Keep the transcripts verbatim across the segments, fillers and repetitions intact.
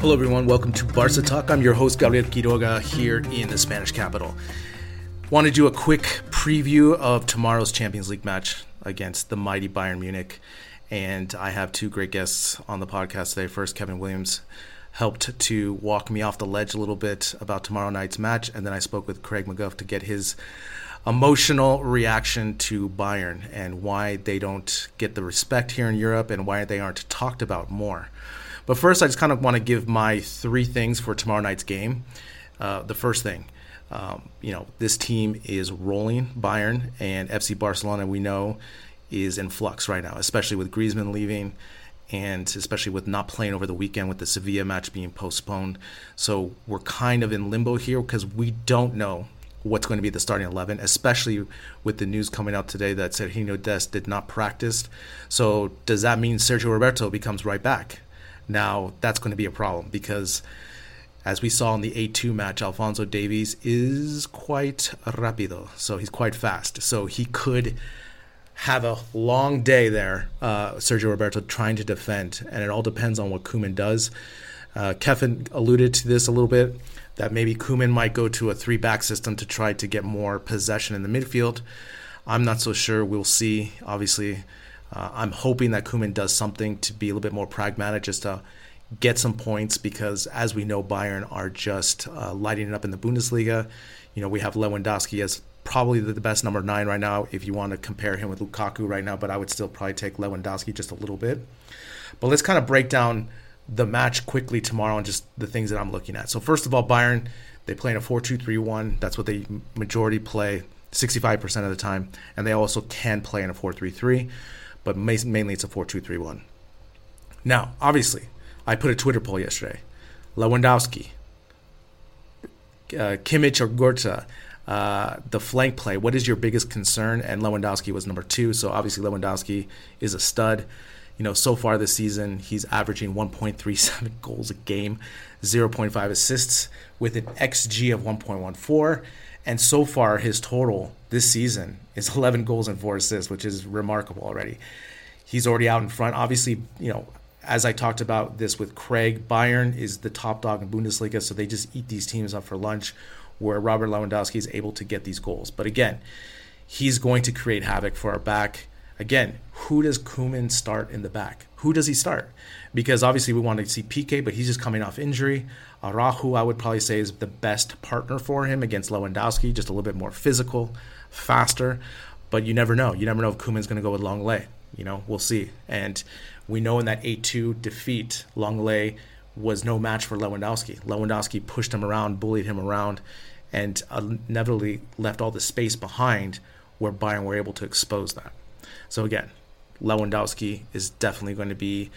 Hello everyone, welcome to Barca Talk. I'm your host Gabriel Quiroga here in the Spanish capital. Want to do a quick preview of tomorrow's Champions League match against the mighty Bayern Munich. And I have two great guests on the podcast today. First, Kevin Williams helped to walk me off the ledge a little bit about tomorrow night's match. And then I spoke with Craig McGuff to get his emotional reaction to Bayern and why they don't get the respect here in Europe and why they aren't talked about more. But first, I just kind of want to give my three things for tomorrow night's game. Uh, the first thing, um, you know, this team is rolling. Bayern and F C Barcelona, we know, is in flux right now, especially with Griezmann leaving and especially with not playing over the weekend with the Sevilla match being postponed. So we're kind of in limbo here because we don't know what's going to be the starting eleven, especially with the news coming out today that Sergiño Dest did not practice. So does that mean Sergio Roberto becomes right back? Now, that's going to be a problem because, as we saw in the A two match, Alphonso Davies is quite rápido, so he's quite fast. So he could have a long day there, uh, Sergio Roberto, trying to defend, and it all depends on what Koeman does. Uh, Kevin alluded to this a little bit, that maybe Koeman might go to a three-back system to try to get more possession in the midfield. I'm not so sure. We'll see, obviously. Uh, I'm hoping that Koeman does something to be a little bit more pragmatic, just to get some points, because as we know, Bayern are just uh, lighting it up in the Bundesliga. You know, we have Lewandowski as probably the best number nine right now, if you want to compare him with Lukaku right now, but I would still probably take Lewandowski just a little bit. But let's kind of break down the match quickly tomorrow and just the things that I'm looking at. So first of all, Bayern, they play in a four two three one. That's what they majority play sixty-five percent of the time, and they also can play in a four three three. But mainly it's a four two three one. Now, obviously, I put a Twitter poll yesterday. Lewandowski, uh, Kimmich or Goretzka, uh, the flank play. What is your biggest concern? And Lewandowski was number two. So obviously Lewandowski is a stud. You know, so far this season, he's averaging one point three seven goals a game, zero point five assists with an X G of one point one four. And so far, his total this season is eleven goals and four assists, which is remarkable already. He's already out in front. Obviously, you know, as I talked about this with Craig, Bayern is the top dog in Bundesliga, so they just eat these teams up for lunch, where Robert Lewandowski is able to get these goals. But again, he's going to create havoc for our back. Again, who does Koeman start in the back? Who does he start? Because obviously we want to see P K, but he's just coming off injury. Araujo, I would probably say, is the best partner for him against Lewandowski, just a little bit more physical, faster. But you never know. You never know if Koeman's going to go with Longley. You know, we'll see. And we know in that eight two defeat, Longley was no match for Lewandowski. Lewandowski pushed him around, bullied him around, and inevitably left all the space behind where Bayern were able to expose that. So again, Lewandowski is definitely going to be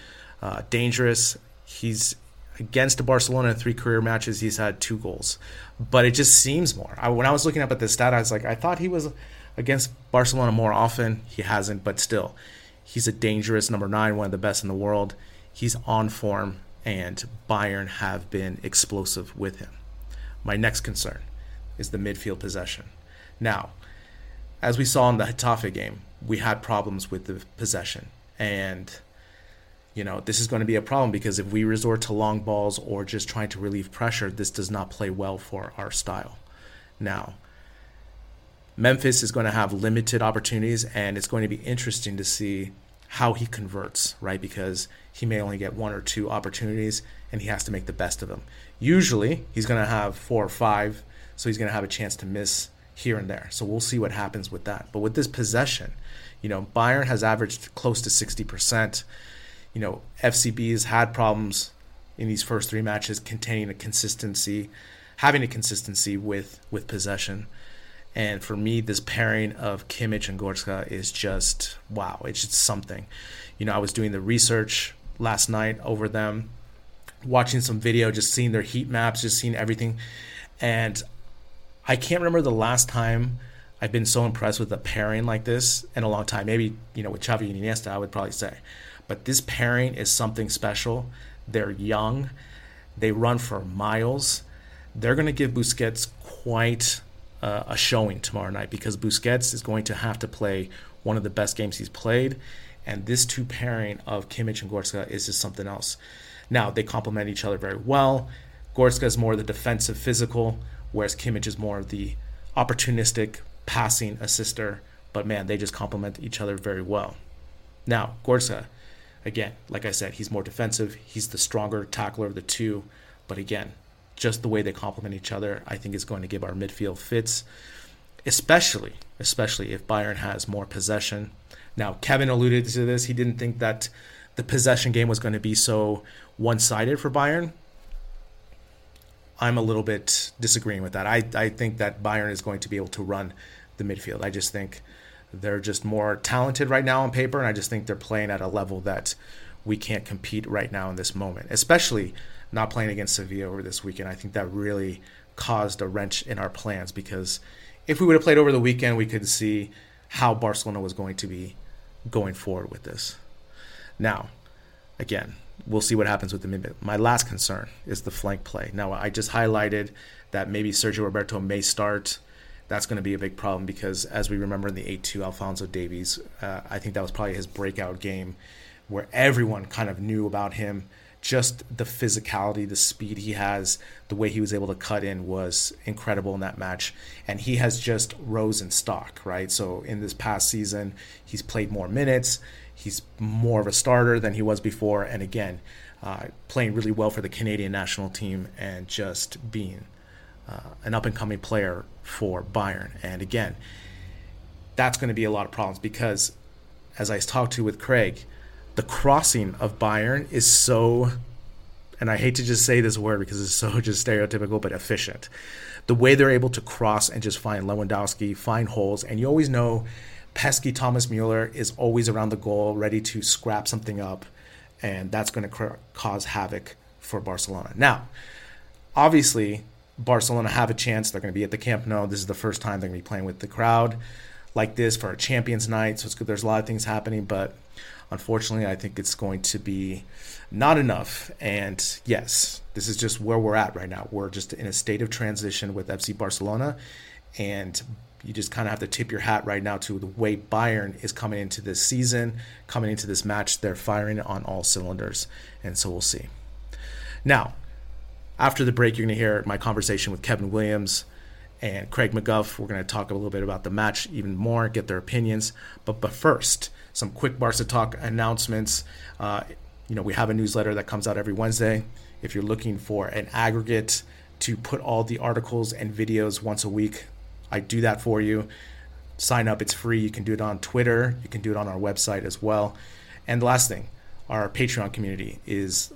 uh, dangerous. He's against Barcelona in three career matches. He's had two goals, but it just seems more. I, when I was looking up at the stat, I was like, I thought he was against Barcelona more often. He hasn't, but still, he's a dangerous number nine, one of the best in the world. He's on form, and Bayern have been explosive with him. My next concern is the midfield possession. Now, as we saw in the Getafe game, we had problems with the possession. And, you know, this is going to be a problem because if we resort to long balls or just trying to relieve pressure, this does not play well for our style. Now, Memphis is going to have limited opportunities, and it's going to be interesting to see how he converts, right? Because he may only get one or two opportunities, and he has to make the best of them. Usually, he's going to have four or five, so he's going to have a chance to miss here and there. So we'll see what happens with that. But with this possession, you know, Bayern has averaged close to sixty percent. You know, F C B has had problems in these first three matches containing a consistency, having a consistency with, with possession. And for me, this pairing of Kimmich and Goretzka is just, wow, it's just something. You know, I was doing the research last night over them, watching some video, just seeing their heat maps, just seeing everything. And I can't remember the last time I've been so impressed with a pairing like this in a long time. Maybe, you know, with Xavi and Iniesta, I would probably say. But this pairing is something special. They're young. They run for miles. They're going to give Busquets quite uh, a showing tomorrow night, because Busquets is going to have to play one of the best games he's played. And this two pairing of Kimmich and Goretzka is just something else. Now, they complement each other very well. Goretzka is more the defensive physical, whereas Kimmich is more of the opportunistic passing assister. But man, they just complement each other very well. Now, Goretzka, again, like I said, he's more defensive. He's the stronger tackler of the two. But again, just the way they complement each other, I think, is going to give our midfield fits, especially, especially if Bayern has more possession. Now, Kevin alluded to this. He didn't think that the possession game was going to be so one-sided for Bayern. I'm a little bit disagreeing with that. I, I think that Bayern is going to be able to run the midfield. I just think they're just more talented right now on paper, and I just think they're playing at a level that we can't compete right now in this moment, especially not playing against Sevilla over this weekend. I think that really caused a wrench in our plans, because if we would have played over the weekend, we could see how Barcelona was going to be going forward with this. Now, again, we'll see what happens with the midfield. My last concern is the flank play. Now, I just highlighted that maybe Sergio Roberto may start. That's going to be a big problem, because as we remember in the eight two, Alphonso Davies, uh, I think that was probably his breakout game where everyone kind of knew about him. Just the physicality, the speed he has, the way he was able to cut in was incredible in that match. And he has just rose in stock, right? So in this past season, he's played more minutes. He's more of a starter than he was before. And again, uh, playing really well for the Canadian national team and just being uh, an up-and-coming player for Bayern. And again, that's going to be a lot of problems, because as I talked to with Craig, the crossing of Bayern is so, and I hate to just say this word because it's so just stereotypical, but efficient. The way they're able to cross and just find Lewandowski, find holes, and you always know pesky Thomas Mueller is always around the goal, ready to scrap something up, and that's going to cr- cause havoc for Barcelona. Now, obviously, Barcelona have a chance. They're going to be at the Camp Nou. This is the first time they're going to be playing with the crowd like this for a Champions night, so it's good. There's a lot of things happening, but unfortunately, I think it's going to be not enough. And yes, this is just where we're at right now. We're just in a state of transition with F C Barcelona, and you just kind of have to tip your hat right now to the way Bayern is coming into this season, coming into this match. They're firing on all cylinders, and so we'll see. Now, after the break, you're going to hear my conversation with Kevin Williams and Craig McGuff. We're going to talk a little bit about the match even more, get their opinions. But, but first, some quick Barca Talk announcements. Uh, you know, we have a newsletter that comes out every Wednesday. If you're looking for an aggregate to put all the articles and videos once a week, I do that for you. Sign up. It's free. You can do it on Twitter. You can do it on our website as well. And the last thing, our Patreon community is,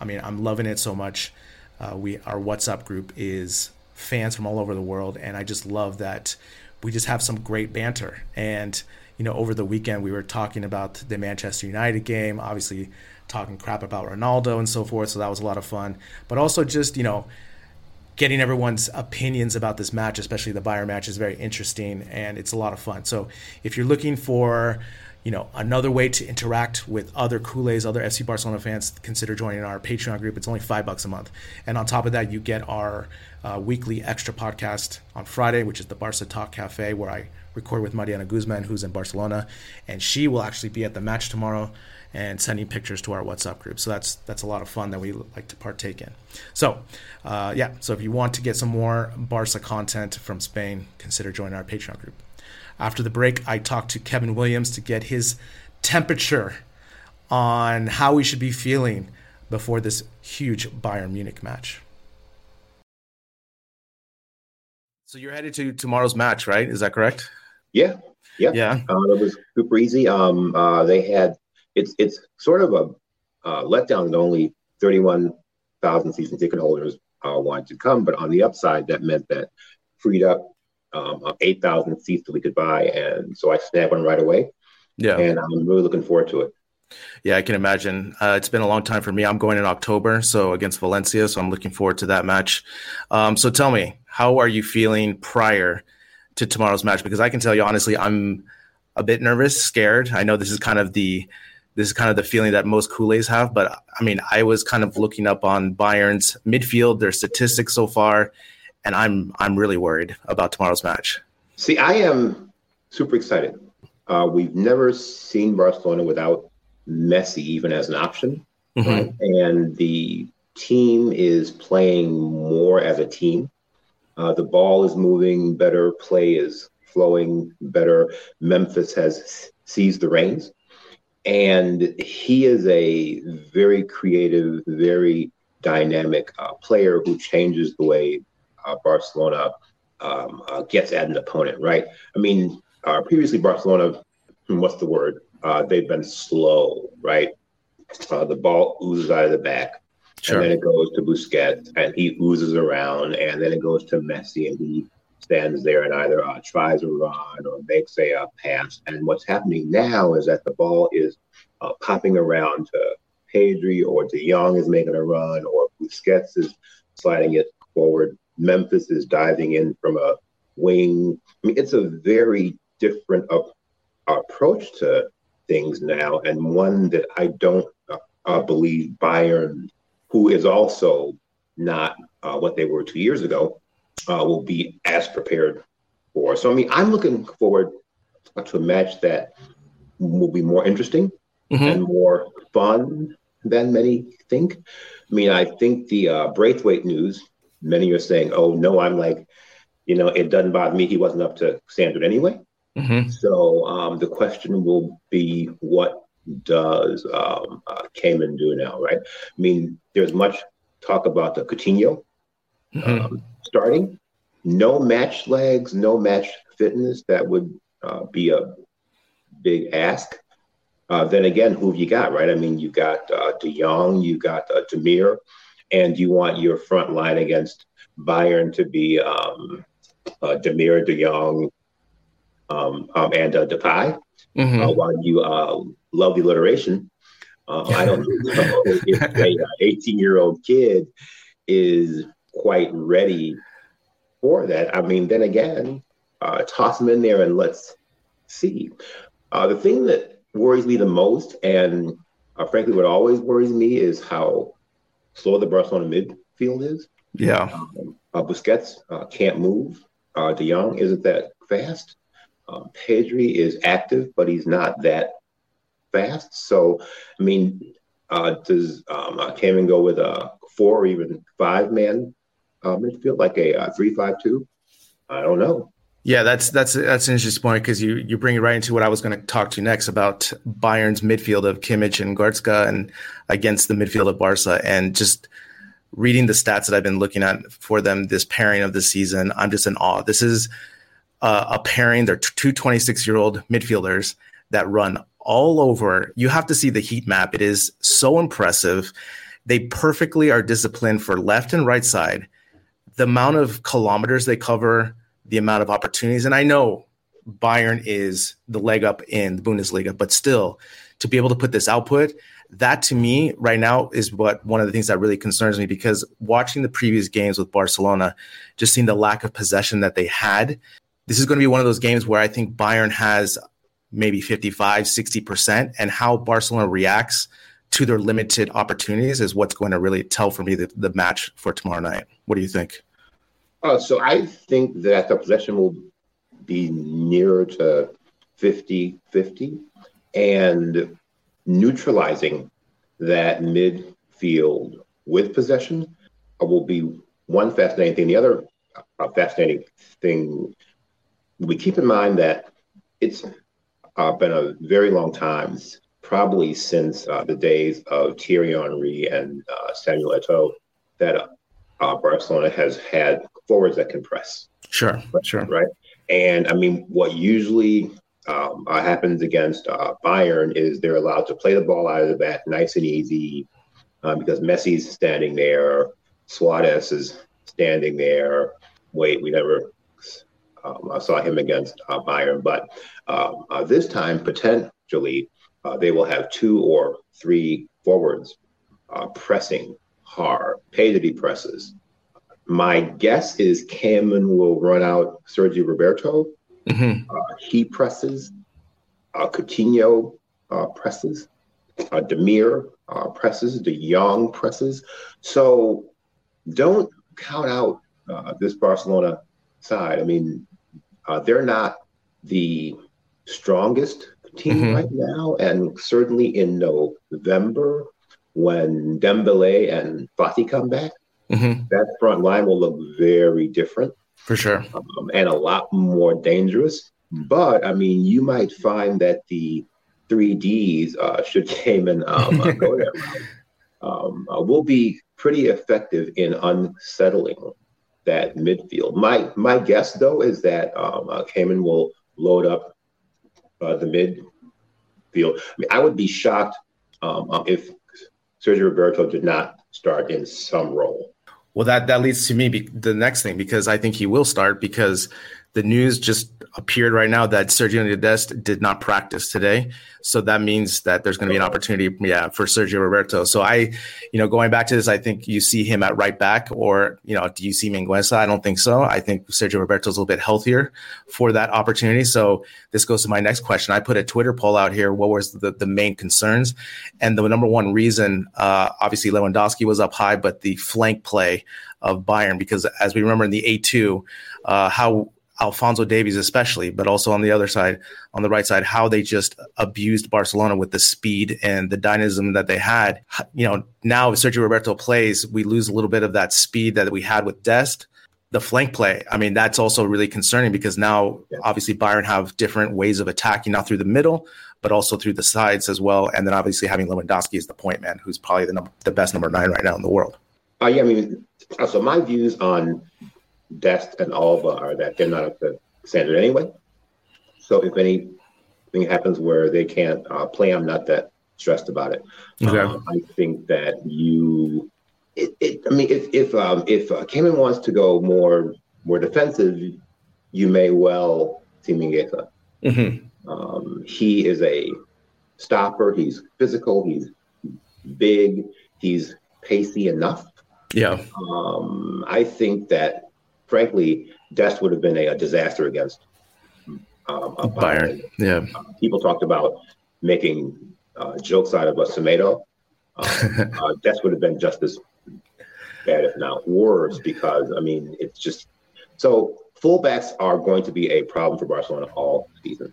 I mean, I'm loving it so much. Uh, we our WhatsApp group is fans from all over the world, and I just love that we just have some great banter. And you know, over the weekend, we were talking about the Manchester United game, obviously talking crap about Ronaldo and so forth. So that was a lot of fun. But also just, you know, getting everyone's opinions about this match, especially the Bayern match, is very interesting. And it's a lot of fun. So if you're looking for, you know, another way to interact with other culés, other F C Barcelona fans, consider joining our Patreon group. It's only five bucks a month. And on top of that, you get our uh, weekly extra podcast on Friday, which is the Barca Talk Cafe, where I record with Mariana Guzman, who's in Barcelona, and she will actually be at the match tomorrow and sending pictures to our WhatsApp group. So that's that's a lot of fun that we like to partake in. So uh, yeah, so if you want to get some more Barca content from Spain, consider joining our Patreon group. After the break, I talked to Kevin Williams to get his temperature on how we should be feeling before this huge Bayern Munich match. So you're headed to tomorrow's match, right? Is that correct? Yeah, yeah, yeah. Uh, it was super easy. Um, uh, they had it's it's sort of a uh, letdown that only thirty-one thousand season ticket holders uh, wanted to come, but on the upside, that meant that freed up um, of eight thousand seats that we could buy. And so I snagged one right away. Yeah. And I'm really looking forward to it. Yeah, I can imagine. Uh, it's been a long time for me. I'm going in October, so against Valencia. So I'm looking forward to that match. Um, so tell me, how are you feeling prior to tomorrow's match? Because I can tell you, honestly, I'm a bit nervous, scared. I know this is kind of the this is kind of the feeling that most Kool-Aids have. But I mean, I was kind of looking up on Bayern's midfield, their statistics so far, and I'm I'm really worried about tomorrow's match. See, I am super excited. Uh, we've never seen Barcelona without Messi even as an option, mm-hmm. right? And the team is playing more as a team. Uh, the ball is moving better, play is flowing better. Memphis has seized the reins, and he is a very creative, very dynamic uh, player who changes the way uh, Barcelona um, uh, gets at an opponent, right? I mean, uh, previously Barcelona, what's the word? Uh, they've been slow, right? Uh, the ball oozes out of the back. Sure. And then it goes to Busquets, and he oozes around, and then it goes to Messi, and he stands there and either uh, tries a run or makes a uh, pass. And what's happening now is that the ball is uh, popping around to Pedri, or De Jong is making a run, or Busquets is sliding it forward. Memphis is diving in from a wing. I mean, it's a very different uh, approach to things now, and one that I don't uh, uh, believe Bayern, who is also not uh, what they were two years ago, uh, will be as prepared for. So, I mean, I'm looking forward to a match that will be more interesting mm-hmm. and more fun than many think. I mean, I think the uh, Braithwaite news, many are saying, oh, no, I'm like, you know, it doesn't bother me. He wasn't up to standard anyway. Mm-hmm. So um, the question will be, what does um, uh, Koeman do now, right? I mean, there's much talk about the Coutinho mm-hmm. um, starting. No match legs, no match fitness. That would uh, be a big ask. Uh, then again, who have you got, right? I mean, you've got uh, De Jong, you've got uh, Demir, and you want your front line against Bayern to be um, uh, Demir, De Jong, Um, um, and uh, Depay, mm-hmm. uh, while you uh, love the alliteration, uh, I don't know if an eighteen-year-old kid is quite ready for that. I mean, then again, uh, toss him in there and let's see. Uh, the thing that worries me the most, and uh, frankly what always worries me, is how slow the Barcelona midfield is. Yeah. Um, uh, Busquets uh, can't move. Uh, De Jong isn't that fast. Um, Pedri is active, but he's not that fast. So, I mean, uh, does um, uh, Koeman go with a four or even five-man uh, midfield, like a uh, three five two? I don't know. Yeah, that's that's that's an interesting point, because you, you bring it right into what I was going to talk to you next about Bayern's midfield of Kimmich and Goretzka and against the midfield of Barca. And just reading the stats that I've been looking at for them, this pairing of the season, I'm just in awe. This is Uh, a pairing. They're two twenty-six-year-old midfielders that run all over. You have to see the heat map. It is so impressive. They perfectly are disciplined for left and right side. The amount of kilometers they cover, the amount of opportunities. And I know Bayern is the leg up in the Bundesliga, but still, to be able to put this output, that to me right now is what one of the things that really concerns me, because watching the previous games with Barcelona, just seeing the lack of possession that they had, this is going to be one of those games where I think Bayern has maybe fifty-five, sixty percent, and how Barcelona reacts to their limited opportunities is what's going to really tell for me the, the match for tomorrow night. What do you think? Uh, so I think that the possession will be nearer to fifty-fifty, and neutralizing that midfield with possession will be one fascinating thing. The other uh, fascinating thing, we keep in mind that it's uh, been a very long time, probably since uh, the days of Thierry Henry and uh, Samuel Eto'o, that uh, uh, Barcelona has had forwards that can press. Sure, right, sure. Right? And, I mean, what usually um, uh, happens against uh, Bayern is they're allowed to play the ball out of the back nice and easy uh, because Messi's standing there, Suarez is standing there. Wait, we never Um, I saw him against uh, Bayern, but um, uh, this time potentially uh, they will have two or three forwards uh, pressing hard. Pedri presses. My guess is Koeman will run out Sergio Roberto. Mm-hmm. Uh, he presses. Uh, Coutinho uh, presses. Uh, Demir uh, presses. De Jong presses. So don't count out uh, this Barcelona side. I mean, uh, they're not the strongest team mm-hmm. right now, and certainly in November when Dembélé and Fati come back, mm-hmm. that front line will look very different. For sure. Um, and a lot more dangerous. But, I mean, you might find that the three Ds uh, should came and um, uh, go there. Um, uh, will be pretty effective in unsettling that midfield. My my guess, though, is that um, uh, Koeman will load up uh, the midfield. I mean, I would be shocked um, um, if Sergio Roberto did not start in some role. Well, that, that leads to me be- the next thing, because I think he will start, because the news just appeared right now that Sergiño Dest did not practice today. So that means that there's going to be an opportunity yeah, for Sergio Roberto. So I, you know, going back to this, I think you see him at right back, or, you know, do you see Mingueza? I don't think so. I think Sergio Roberto is a little bit healthier for that opportunity. So this goes to my next question. I put a Twitter poll out here. What was the, the main concerns? And the number one reason, uh, obviously Lewandowski was up high, but the flank play of Bayern, because as we remember in the A two, uh, how, Alphonso Davies especially, but also on the other side, on the right side, how they just abused Barcelona with the speed and the dynamism that they had. You know, now if Sergio Roberto plays, we lose a little bit of that speed that we had with Dest. The flank play, I mean, that's also really concerning, because now yeah. obviously Bayern have different ways of attacking, not through the middle, but also through the sides as well. And then obviously having Lewandowski as the point man, who's probably the, number, the best number nine right now in the world. Uh, yeah, I mean, so my views on Dest and Alba are that they're not up to standard anyway. So if anything happens where they can't uh, play, I'm not that stressed about it. Okay. Um, I think that you, it, it, I mean, if if um, if uh, Koeman wants to go more more defensive, you may well see Mingueza. Mm-hmm. Um, he is a stopper. He's physical. He's big. He's pacey enough. Yeah. Um, I think that, frankly, Dest would have been a, a disaster against um, a Bayern. Bayern. Yeah. Uh, people talked about making uh, jokes out of a tomato. Um, uh, Dest would have been just as bad, if not worse, because, I mean, it's just so fullbacks are going to be a problem for Barcelona all season.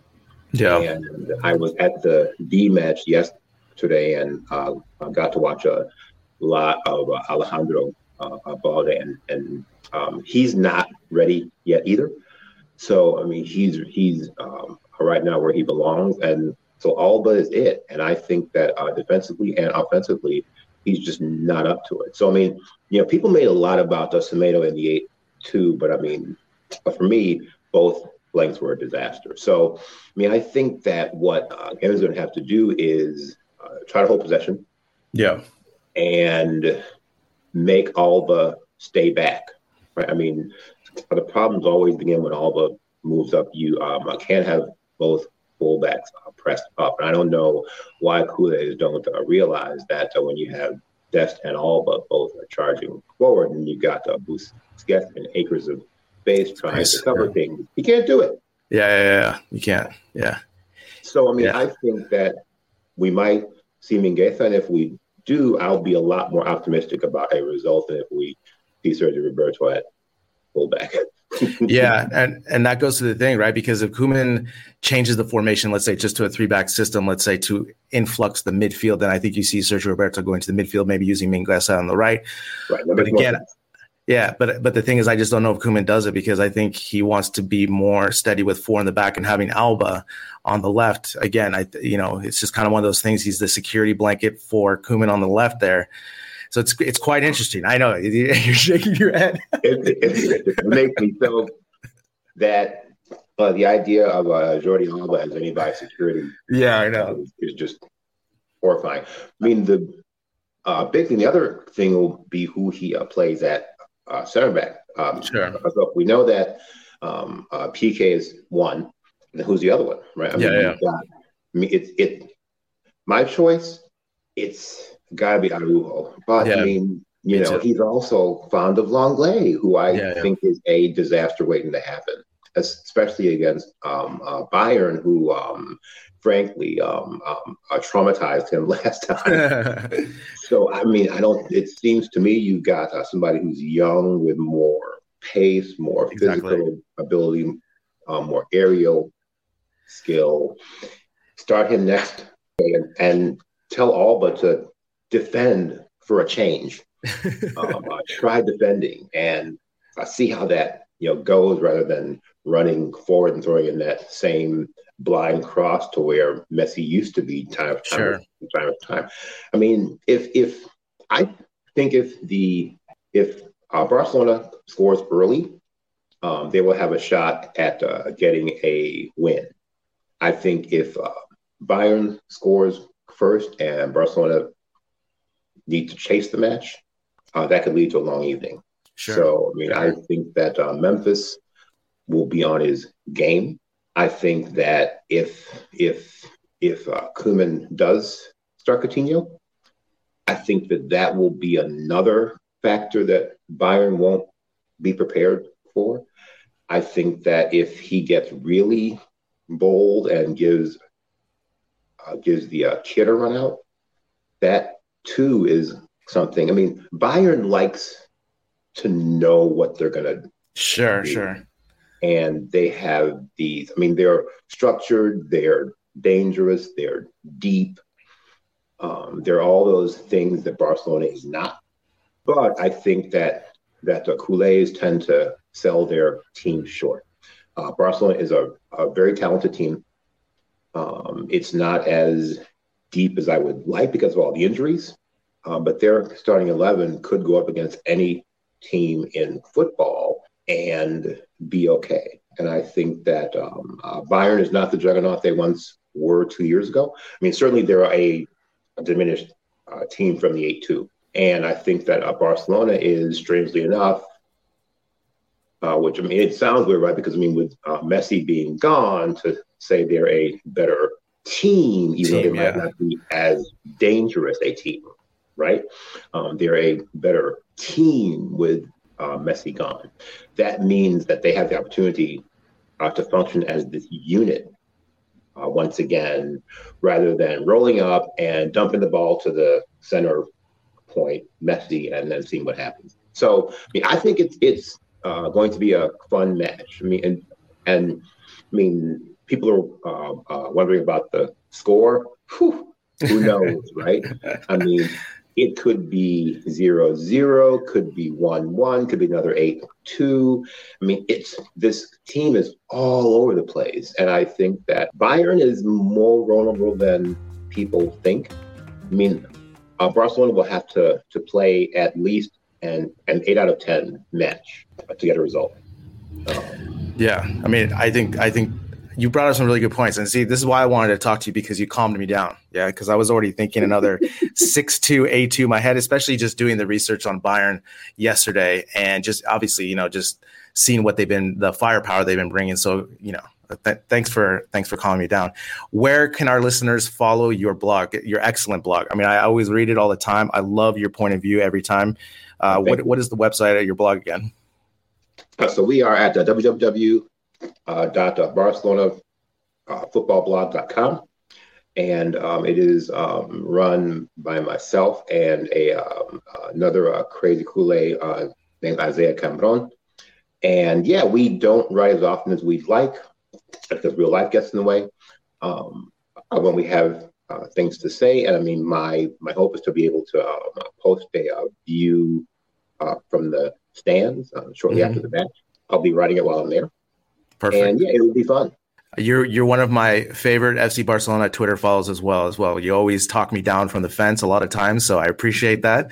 Yeah. And I was at the D match yesterday and uh, got to watch a lot of uh, Alejandro uh, Balde, and, and um, he's not ready yet either. So, I mean, he's he's um, right now where he belongs, and so Alba is it. And I think that uh, defensively and offensively, he's just not up to it. So, I mean, you know, people made a lot about the Semedo in the eight two, but I mean, for me, both blanks were a disaster. So, I mean, I think that what uh, Gavin's going to have to do is uh, try to hold possession. Yeah. And make Alba stay back, right? I mean, the problems always begin when Alba moves up. You um, can't have both fullbacks uh, pressed up. And I don't know why Kool-Aids don't uh, realize that uh, when you have Dest and Alba both are charging forward, and you've got uh, Busquets and acres of space trying nice. to cover things, you can't do it. Yeah, yeah, yeah. You can't, yeah. So, I mean, yeah. I think that we might see Mingueza, and if we do, I'll be a lot more optimistic about a result than if we see Sergio Roberto at fullback. yeah, and, and that goes to the thing, right? Because if Koeman changes the formation, let's say just to a three-back system, let's say to influx the midfield, then I think you see Sergio Roberto going to the midfield, maybe using Mingueza on the right. Right. But again, sense. yeah, but but the thing is, I just don't know if Koeman does it, because I think he wants to be more steady with four in the back and having Alba on the left. Again, I you know, it's just kind of one of those things. He's the security blanket for Koeman on the left there. So it's it's quite interesting. I know you're shaking your head. it, it, it makes me so that uh, the idea of uh, Jordi Alba as anybody's security. Yeah, I know. Is just horrifying. I mean, the uh, big thing, the other thing will be who he uh, plays at uh, center back. Um, sure. We know that Um, uh, P K is one. And who's the other one, right? I yeah, mean, yeah. Got, I mean, it, it, my choice, it's got to be Araujo. But, yeah, I mean, you know, too. He's also fond of Longley, who I yeah, think yeah. is a disaster waiting to happen, especially against um, uh, Bayern, who, um, frankly, um, um, uh, traumatized him last time. So, I mean, I don't – it seems to me you got uh, somebody who's young with more pace, more exactly. physical ability, um, more aerial skill. Start him next and, and tell Alba to defend for a change. um, uh, try defending and uh, see how that you know goes rather than running forward and throwing in that same blind cross to where Messi used to be time after time, sure. time after time. I mean, if if I think if the if uh, Barcelona scores early, um, they will have a shot at uh, getting a win. I think if uh, Bayern scores first and Barcelona need to chase the match, uh, that could lead to a long evening. Sure. So, I mean, I think that uh, Memphis will be on his game. I think that if if if uh, Koeman does start Coutinho, I think that that will be another factor that Bayern won't be prepared for. I think that if he gets really bold and gives uh, gives the uh, kid a run out, that too is something. I mean, Bayern likes to know what they're going to sure, do. Sure. And they have these, I mean, they're structured, they're dangerous, they're deep. Um, they're all those things that Barcelona is not. But I think that that the Culés tend to sell their team short. Uh, Barcelona is a, a very talented team. Um, it's not as deep as I would like because of all the injuries, uh, but their starting eleven could go up against any team in football and be okay. And I think that um, uh, Bayern is not the juggernaut they once were two years ago. I mean, certainly they're a, a diminished uh, team from the eight two. And I think that uh, Barcelona is, strangely enough, uh, which, I mean, it sounds weird, right? Because, I mean, with uh, Messi being gone, to say they're a better team, even team, though they yeah. might not be as dangerous a team, right? Um, they're a better team with uh, Messi gone. That means that they have the opportunity uh, to function as this unit uh, once again, rather than rolling up and dumping the ball to the center point, Messi, and then seeing what happens. So, I mean, I think it's it's uh, going to be a fun match. I mean, and, and I mean, people are uh, uh, wondering about the score. Whew, who knows, right? I mean, it could be zero zero, could be one one, could be another eight two. I mean, it's this team is all over the place. And I think that Bayern is more vulnerable than people think. I mean, uh, Barcelona will have to, to play at least an, an eight out of ten match to get a result. Um, yeah, I mean, I think I think... you brought up some really good points. And see, this is why I wanted to talk to you, because you calmed me down. Yeah, because I was already thinking another six two, eight two in my head, especially just doing the research on Bayern yesterday and just obviously, you know, just seeing what they've been, the firepower they've been bringing. So, you know, th- thanks for thanks for calming me down. Where can our listeners follow your blog, your excellent blog? I mean, I always read it all the time. I love your point of view every time. Uh, what, what is the website of your blog again? So we are at uh, www. Uh, dot uh, Barcelona uh, football blog dot com, and um, it is um, run by myself and a um, another uh, crazy Kool-Aid uh, named Isaiah Cambron. And yeah, we don't write as often as we'd like because real life gets in the way um, when we have uh, things to say. And I mean, my my hope is to be able to uh, post a uh, view uh, from the stands uh, shortly mm-hmm. after the match. I'll be writing it while I'm there. Perfect. And yeah, it would be fun. You're you're one of my favorite F C Barcelona Twitter follows as well as well. You always talk me down from the fence a lot of times, so I appreciate that.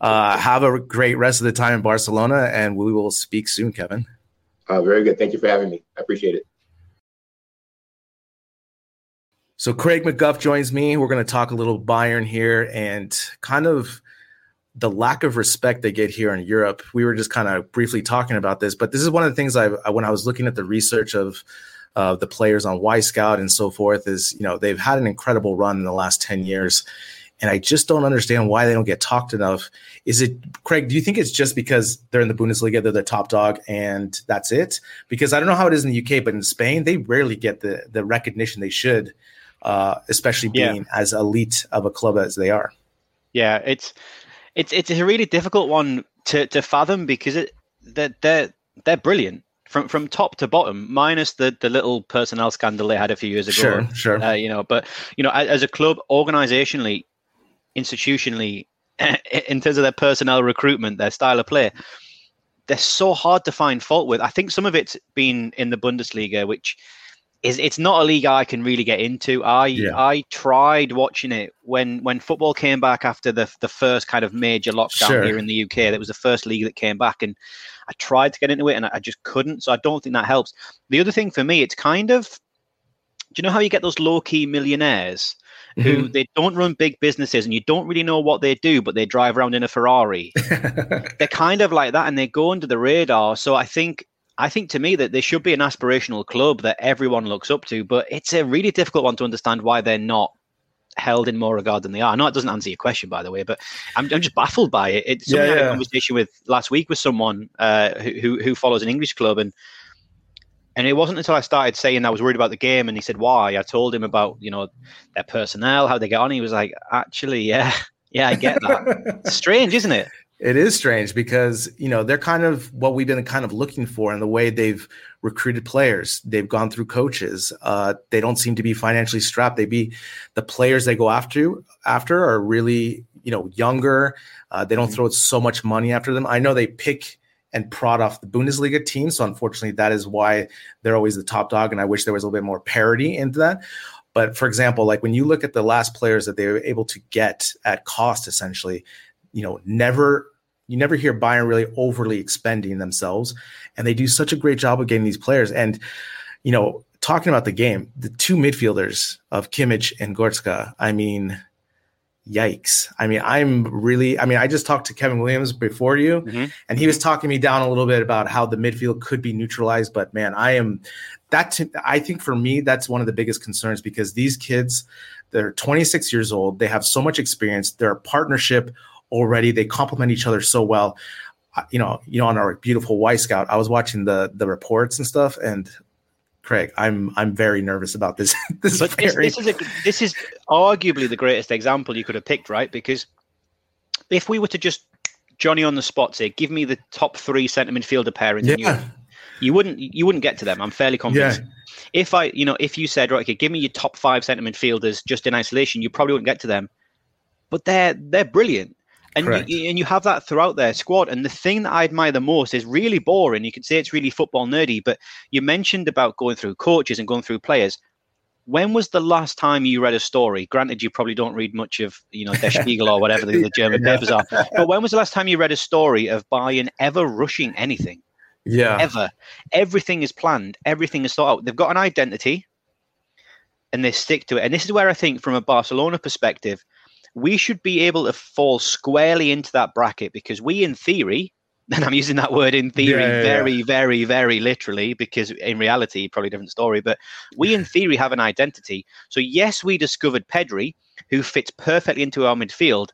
Uh, have a great rest of the time in Barcelona, and we will speak soon, Kevin. Uh, very good. Thank you for having me. I appreciate it. So Craig McGuff joins me. We're going to talk a little Bayern here and kind of the lack of respect they get here in Europe. We were just kind of briefly talking about this, but this is one of the things I, when I was looking at the research of uh, the players on Wyscout and so forth, is, you know, they've had an incredible run in the last ten years. And I just don't understand why they don't get talked enough. Is it, Craig, do you think it's just because they're in the Bundesliga, they're the top dog, and that's it? Because I don't know how it is in the U K, but in Spain, they rarely get the, the recognition they should, uh, especially being yeah. as elite of a club as they are. Yeah, it's it's it's a really difficult one to, to fathom because it they're, they're, they're brilliant. From from top to bottom, minus the, the little personnel scandal they had a few years ago. Sure, sure. Uh, you know, but, you know, as a club, organisationally, institutionally, in terms of their personnel recruitment, their style of play, they're so hard to find fault with. I think some of it's been in the Bundesliga, which is, it's not a league I can really get into. I yeah. I tried watching it when when football came back after the the first kind of major lockdown sure. here in the U K. That was the first league that came back, and I tried to get into it and I just couldn't. So I don't think that helps. The other thing for me, it's kind of, do you know how you get those low-key millionaires? Mm-hmm. Who they don't run big businesses and you don't really know what they do, but they drive around in a Ferrari. They're kind of like that and they go under the radar. So I think I think to me that they should be an aspirational club that everyone looks up to, but it's a really difficult one to understand why they're not held in more regard than they are. I know it doesn't answer your question, by the way, but I'm, I'm just baffled by it. It's something yeah, yeah. I had a conversation with last week with someone uh, who who follows an English club, and And it wasn't until I started saying I was worried about the game, and he said, why? I told him about, you know, their personnel, how they get on. He was like, actually, yeah, yeah, I get that. It's strange, isn't it? It is strange because, you know, they're kind of what we've been kind of looking for in the way they've recruited players. They've gone through coaches. Uh, they don't seem to be financially strapped. They be the players they go after after are really, you know, younger. Uh, they don't mm-hmm. throw so much money after them. I know they pick and prod off the Bundesliga team. So unfortunately, that is why they're always the top dog. And I wish there was a little bit more parity into that. But for example, like when you look at the last players that they were able to get at cost, essentially, you know, never, you never hear Bayern really overly expending themselves. And they do such a great job of getting these players. And, you know, talking about the game, the two midfielders of Kimmich and Goretzka, I mean, yikes. I mean, I'm really, I mean, I just talked to Kevin Williams before you, mm-hmm. and he was talking me down a little bit about how the midfield could be neutralized. But man, I am, that, I think for me, that's one of the biggest concerns because these kids, they're twenty-six years old. They have so much experience. They're a partnership already. They complement each other so well. You know, you know, on our beautiful Wyscout, I was watching the, the reports and stuff, and Craig, I'm I'm very nervous about this. this, but this, this is a, this is arguably the greatest example you could have picked, right? Because if we were to just Johnny on the spot say, give me the top three centre midfielder pairings, yeah. you, you wouldn't you wouldn't get to them. I'm fairly confident. Yeah. If I, you know, if you said, right, okay, give me your top five centre midfielders just in isolation, you probably wouldn't get to them. But they're they're brilliant. And you, and you have that throughout their squad. And the thing that I admire the most is really boring. You could say it's really football nerdy, but you mentioned about going through coaches and going through players. When was the last time you read a story? Granted, you probably don't read much of, you know, Der Spiegel or whatever the, the German yeah. papers are. But when was the last time you read a story of Bayern ever rushing anything? Yeah. Ever. Everything is planned. Everything is thought out. They've got an identity and they stick to it. And this is where I think from a Barcelona perspective, we should be able to fall squarely into that bracket because we, in theory, and I'm using that word in theory yeah, yeah, very, yeah. very, very literally, because in reality, probably a different story, but we, in theory, have an identity. So yes, we discovered Pedri, who fits perfectly into our midfield.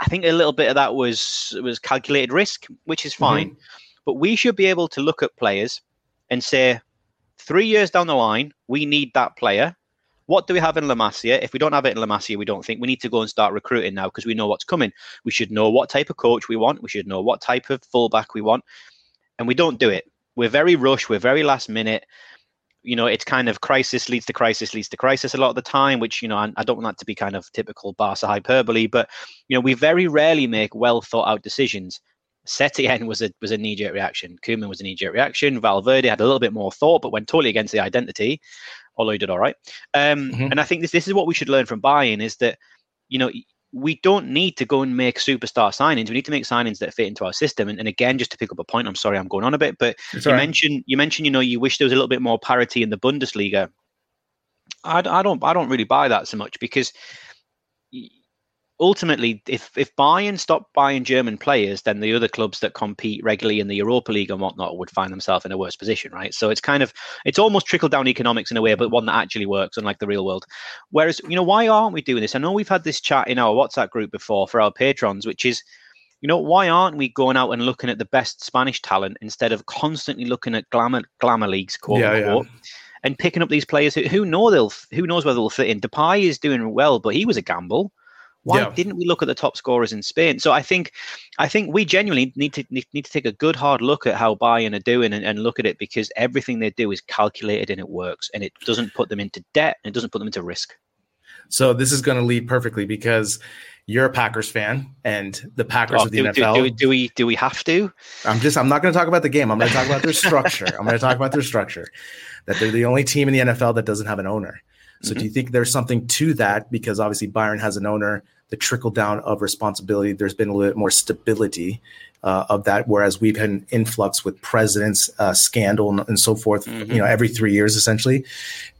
I think a little bit of that was, was calculated risk, which is fine. Mm-hmm. But we should be able to look at players and say, three years down the line, we need that player. What do we have in La Masia? If we don't have it in La Masia, we don't think we need to go and start recruiting now because we know what's coming. We should know what type of coach we want. We should know what type of fullback we want. And we don't do it. We're very rushed. We're very last minute. You know, it's kind of crisis leads to crisis leads to crisis a lot of the time, which, you know, I, I don't want that to be kind of typical Barca hyperbole. But, you know, we very rarely make well thought out decisions. Setien was a was a knee-jerk reaction. Koeman was a knee-jerk reaction. Valverde had a little bit more thought, but went totally against the identity, although he did all right. Um, mm-hmm. And I think this this is what we should learn from Bayern is that, you know, we don't need to go and make superstar signings. We need to make signings that fit into our system. And, and again, just to pick up a point, I'm sorry I'm going on a bit, but it's you right. mentioned you mentioned you know you wish there was a little bit more parity in the Bundesliga. I, I don't I don't really buy that so much because ultimately, if if Bayern stopped buying German players, then the other clubs that compete regularly in the Europa League and whatnot would find themselves in a worse position, right? So it's kind of, it's almost trickle-down economics in a way, but one that actually works, unlike the real world. Whereas, you know, why aren't we doing this? I know we've had this chat in our WhatsApp group before for our patrons, which is, you know, why aren't we going out and looking at the best Spanish talent instead of constantly looking at glamour glamour leagues, quote yeah, unquote, yeah. and picking up these players who, who know they'll, who knows whether they'll fit in? Depay is doing well, but he was a gamble. Why yeah. didn't we look at the top scorers in Spain? So I think, I think we genuinely need to need, need to take a good hard look at how Bayern are doing and, and look at it, because everything they do is calculated and it works, and it doesn't put them into debt and it doesn't put them into risk. So this is going to lead perfectly, because you're a Packers fan, and the Packers oh, of the do, N F L. Do, do we do we have to? I'm just I'm not going to talk about the game. I'm going to talk about their structure. I'm going to talk about their structure. That they're the only team in the N F L that doesn't have an owner. So mm-hmm. do you think there's something to that? Because obviously Bayern has an owner, the trickle down of responsibility. There's been a little bit more stability uh, of that, whereas we've had an influx with presidents, uh, scandal, and, and so forth. Mm-hmm. You know, every three years essentially.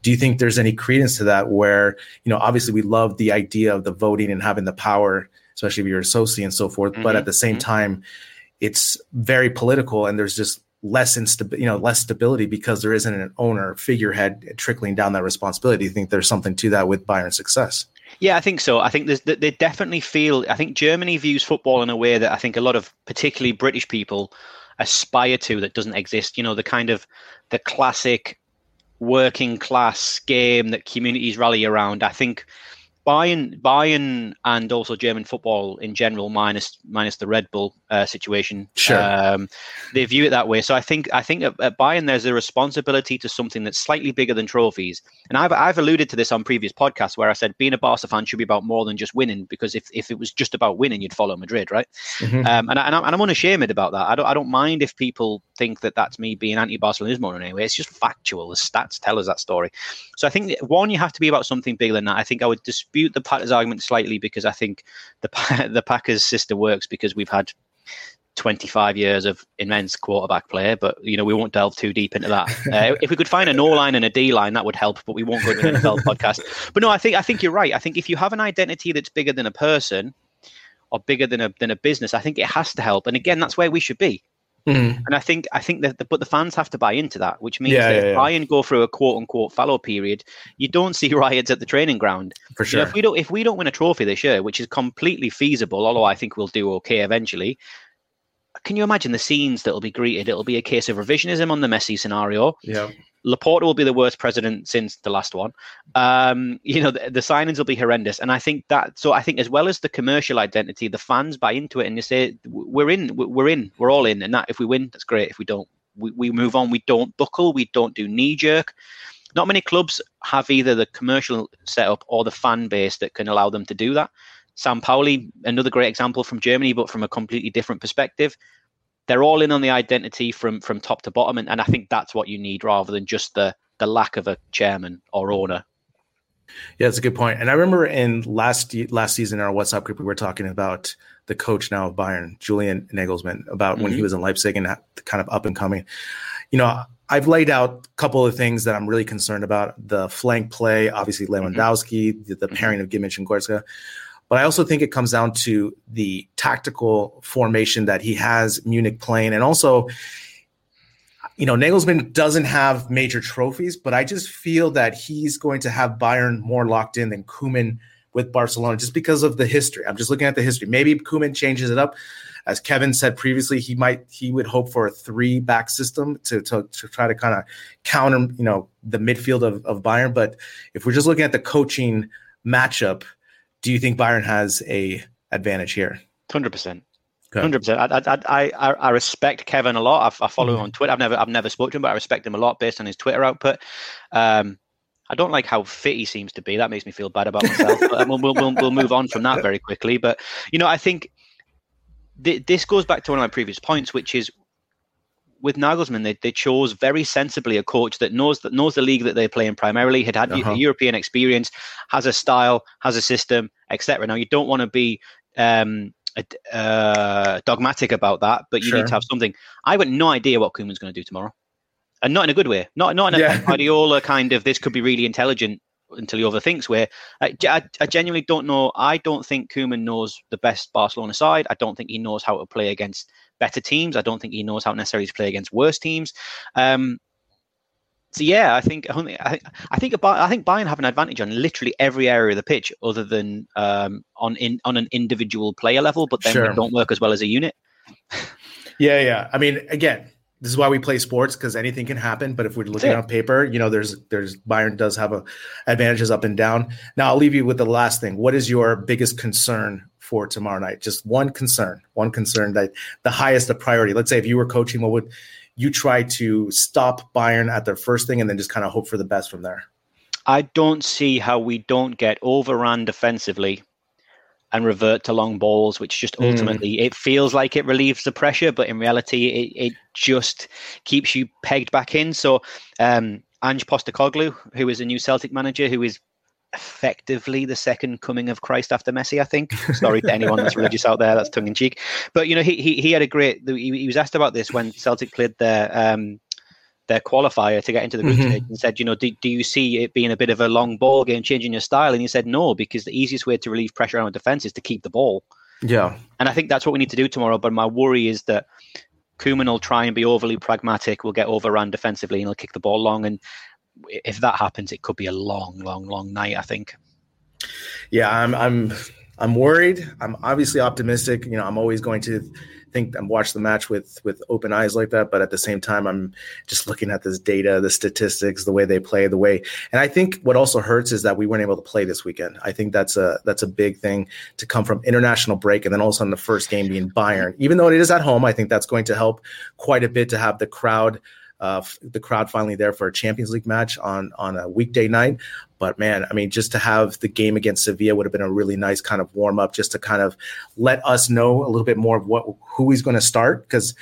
Do you think there's any credence to that? Where, you know, obviously we love the idea of the voting and having the power, especially if you're a associate and so forth. Mm-hmm. But at the same mm-hmm. time, it's very political, and there's just less instability, you know, less stability because there isn't an owner figurehead trickling down that responsibility. Do you think there's something to that with Bayern's success? Yeah, I think so. I think there's, they definitely feel, I think Germany views football in a way that I think a lot of particularly British people aspire to that doesn't exist. You know, the kind of the classic working class game that communities rally around. I think Bayern, Bayern and also German football in general, minus minus the Red Bull uh, situation, sure. um, they view it that way. So I think I think at, at Bayern there's a responsibility to something that's slightly bigger than trophies. And I've I've alluded to this on previous podcasts where I said being a Barca fan should be about more than just winning, because if, if it was just about winning, you'd follow Madrid, right? Mm-hmm. Um, and, I, and I'm and I'm unashamed about that. I don't I don't mind if people think that that's me being anti-Barcelonismo in any way. It's just factual. The stats tell us that story. So I think one, you have to be about something bigger than that. I think I would dispute the Packers argument slightly, because I think the the Packers system works because we've had twenty-five years of immense quarterback play, but you know, we won't delve too deep into that. Uh, if we could find an O line and a D line, that would help, but we won't go to an N F L podcast. But no, I think I think you're right. I think if you have an identity that's bigger than a person or bigger than a than a business, I think it has to help. And again, that's where we should be. Mm-hmm. And I think I think that, the, but the fans have to buy into that, which means yeah, that if yeah, yeah. Bayern go through a quote unquote fallow period, you don't see riots at the training ground. For sure. You know, if we don't, if we don't win a trophy this year, which is completely feasible, although I think we'll do okay eventually. Can you imagine the scenes that'll be greeted? It'll be a case of revisionism on the Messi scenario. Yeah. Laporta will be the worst president since the last one. Um, you know, the, the signings will be horrendous. And I think that, so I think as well as the commercial identity, the fans buy into it and they say, we're in, we're in, we're all in. And that if we win, that's great. If we don't, we, we move on. We don't buckle. We don't do knee jerk. Not many clubs have either the commercial setup or the fan base that can allow them to do that. Sampaoli, another great example from Germany, but from a completely different perspective. They're all in on the identity from from top to bottom. And, and I think that's what you need rather than just the the lack of a chairman or owner. Yeah, that's a good point. And I remember in last last season in our WhatsApp group, we were talking about the coach now of Bayern, Julian Nagelsmann, about mm-hmm. when he was in Leipzig and kind of up and coming. You know, I've laid out a couple of things that I'm really concerned about. The flank play, obviously Lewandowski, mm-hmm. the, the pairing of Kimmich and Goretzka. But I also think it comes down to the tactical formation that he has Munich playing. And also, you know, Nagelsmann doesn't have major trophies, but I just feel that he's going to have Bayern more locked in than Koeman with Barcelona just because of the history. I'm just looking at the history. Maybe Koeman changes it up. As Kevin said previously, he might he would hope for a three-back system to, to, to try to kind of counter, you know, the midfield of, of Bayern. But if we're just looking at the coaching matchup, do you think Bayern has a advantage here? one hundred percent. one hundred percent. I I I respect Kevin a lot. I, I follow mm-hmm. him on Twitter. I've never I've never spoken to him, but I respect him a lot based on his Twitter output. Um, I don't like how fit he seems to be. That makes me feel bad about myself. But we'll, we'll, we'll we'll move on from that very quickly. But you know, I think th- this goes back to one of my previous points, which is with Nagelsmann, they they chose very sensibly a coach that knows that knows the league that they play in primarily, had had uh-huh. European experience, has a style, has a system, et cetera. Now you don't want to be um, uh, dogmatic about that, but you sure. need to have something. I've got no idea what Koeman's going to do tomorrow, and not in a good way, not not in a yeah. Guardiola kind of. This could be really intelligent until he overthinks. Where I, I, I genuinely don't know. I don't think Koeman knows the best Barcelona side. I don't think he knows how to play against better teams. I don't think he knows how necessarily to play against worse teams. Um, so yeah, I think I think about I think Bayern have an advantage on literally every area of the pitch, other than um, on in, on an individual player level. But then sure. They don't work as well as a unit. yeah, yeah. I mean, again. This is why we play sports, because anything can happen. But if we're looking on paper, you know, there's there's Bayern does have a advantages up and down. Now I'll leave you with the last thing. What is your biggest concern for tomorrow night? Just one concern, one concern that the highest of priority. Let's say if you were coaching, what would you try to stop Bayern at their first thing, and then just kind of hope for the best from there? I don't see how we don't get overrun defensively and revert to long balls, which just ultimately mm. it feels like it relieves the pressure, but in reality, it, it just keeps you pegged back in. So um, Ange Postecoglou, who is a new Celtic manager, who is effectively the second coming of Christ after Messi, I think. Sorry to anyone that's religious out there, that's tongue in cheek. But you know, he he, he had a great. He, he was asked about this when Celtic played their um, their qualifier to get into the group mm-hmm. stage, and said, you know, do, do you see it being a bit of a long ball game, changing your style? And he said, no, because the easiest way to relieve pressure on our defense is to keep the ball. Yeah. And I think that's what we need to do tomorrow. But my worry is that Koeman will try and be overly pragmatic. We'll get overrun defensively and he'll kick the ball long. And if that happens, it could be a long, long, long night, I think. Yeah, I'm, I'm, I'm worried. I'm obviously optimistic. You know, I'm always going to think I'm watch the match with with open eyes like that, but at the same time, I'm just looking at this data, the statistics, the way they play, the way. And I think what also hurts is that we weren't able to play this weekend. I think that's a that's a big thing, to come from international break and then all of a sudden the first game being Bayern, even though it is at home. I think that's going to help quite a bit to have the crowd, uh, the crowd finally there for a Champions League match on on a weekday night. But man, I mean, just to have the game against Sevilla would have been a really nice kind of warm up, just to kind of let us know a little bit more of what who he's going to start. Because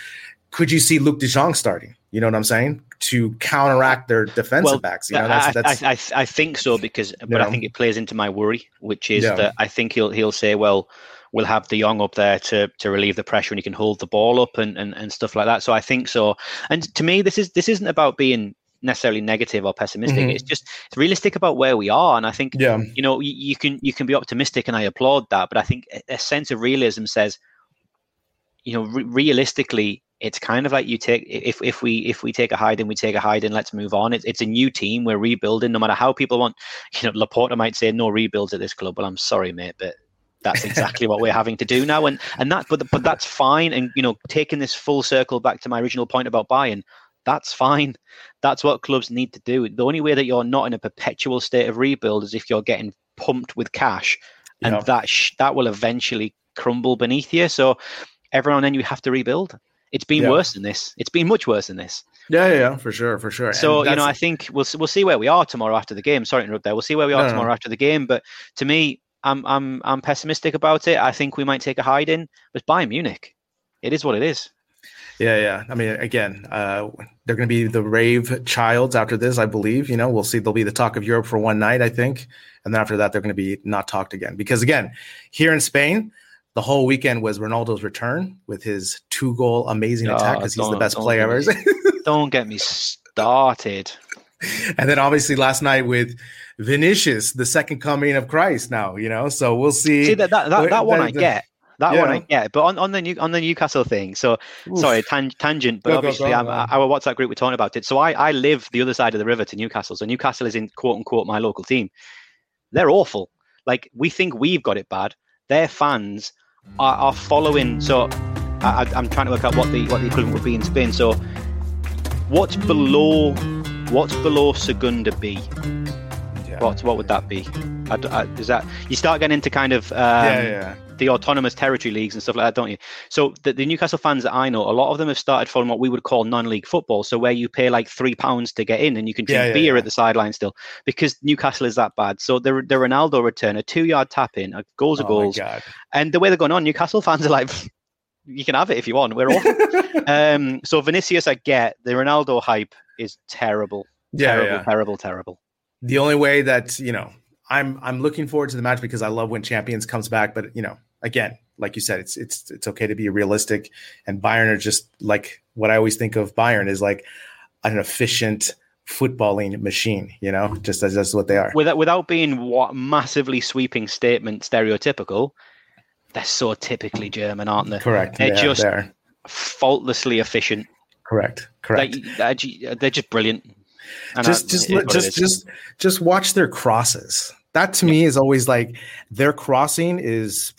could you see Luke De Jong starting? You know what I'm saying? To counteract their defensive well, backs. You know, that's, that's, I, I, I think so, because but know. I think it plays into my worry, which is yeah. that I think he'll he'll say, well, we'll have De Jong up there to to relieve the pressure, and he can hold the ball up and, and and stuff like that. So I think so. And to me, this is this isn't about being necessarily negative or pessimistic. Mm-hmm. It's just it's realistic about where we are. And I think, yeah. you know, you, you can you can be optimistic, and I applaud that. But I think a, a sense of realism says, you know, re- realistically, it's kind of like you take if if we if we take a hide and we take a hide and let's move on. It's it's a new team. We're rebuilding, no matter how people want. You know, Laporta might say no rebuilds at this club. Well, I'm sorry, mate, but that's exactly what we're having to do now. And and that but but that's fine. And you know, taking this full circle back to my original point about Bayern, that's fine. That's what clubs need to do. The only way that you're not in a perpetual state of rebuild is if you're getting pumped with cash, and yeah. that sh- that will eventually crumble beneath you. So every now and then you have to rebuild. It's been yeah. worse than this. It's been much worse than this. Yeah, yeah, yeah, for sure, for sure. So you know, I think we'll we'll see where we are tomorrow after the game. Sorry to interrupt there. We'll see where we are no, tomorrow no. after the game. But to me, I'm I'm I'm pessimistic about it. I think we might take a hide in, but Bayern Munich, it is what it is. Yeah, yeah. I mean, again, uh, they're going to be the rave childs after this, I believe. You know, we'll see. They'll be the talk of Europe for one night, I think, and then after that, they're going to be not talked again. Because again, here in Spain, the whole weekend was Ronaldo's return with his two-goal amazing oh, attack, because he's the best player ever. Don't get me started. And then obviously last night with Vinicius, the second coming of Christ now, you know, so we'll see. See that that, that, that one I get. That yeah. one I get. But on, on the new, on the Newcastle thing, so Oof. sorry, tan- tangent, but go, obviously go, go, go, I'm, our WhatsApp group, we're talking about it. So I, I live the other side of the river to Newcastle. So Newcastle is in quote-unquote my local team. They're awful. Like, we think we've got it bad. Their fans are, are following. So I, I'm trying to work out what the what the equivalent would be in Spain. So what's below... What's below Segunda B? Yeah. What what would that be? I, I, is that you start getting into kind of um, yeah, yeah. the autonomous territory leagues and stuff like that, don't you? So the, the Newcastle fans that I know, a lot of them have started following what we would call non-league football. So where you pay like three pounds to get in and you can drink yeah, yeah, beer yeah. at the sideline still, because Newcastle is that bad. So the the Ronaldo return, a two-yard tap in, a goals oh are goals, and the way they're going on, Newcastle fans are like, you can have it if you want. We're awful. um, so Vinicius, I get the Ronaldo hype. Is terrible, yeah, terrible, yeah. terrible, terrible. The only way that, you know, I'm I'm looking forward to the match, because I love when Champions comes back. But you know, again, like you said, it's it's it's okay to be realistic. And Bayern are just like what I always think of. Bayern is like an efficient footballing machine, you know, just as that's what they are. Without without being what massively sweeping statement, stereotypical, they're so typically German, aren't they? Correct. They're yeah, just they are. faultlessly efficient. Correct. Correct. They, they're just brilliant. And just, I, just, just, just, just watch their crosses. That to yeah. me is always like their crossing is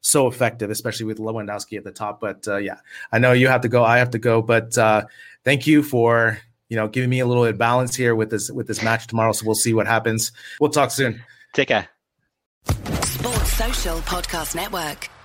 so effective, especially with Lewandowski at the top. But uh, yeah, I know you have to go. I have to go. But uh, thank you for, you know, giving me a little bit of balance here with this with this match tomorrow. So we'll see what happens. We'll talk soon. Take care. Sports Social Podcast Network.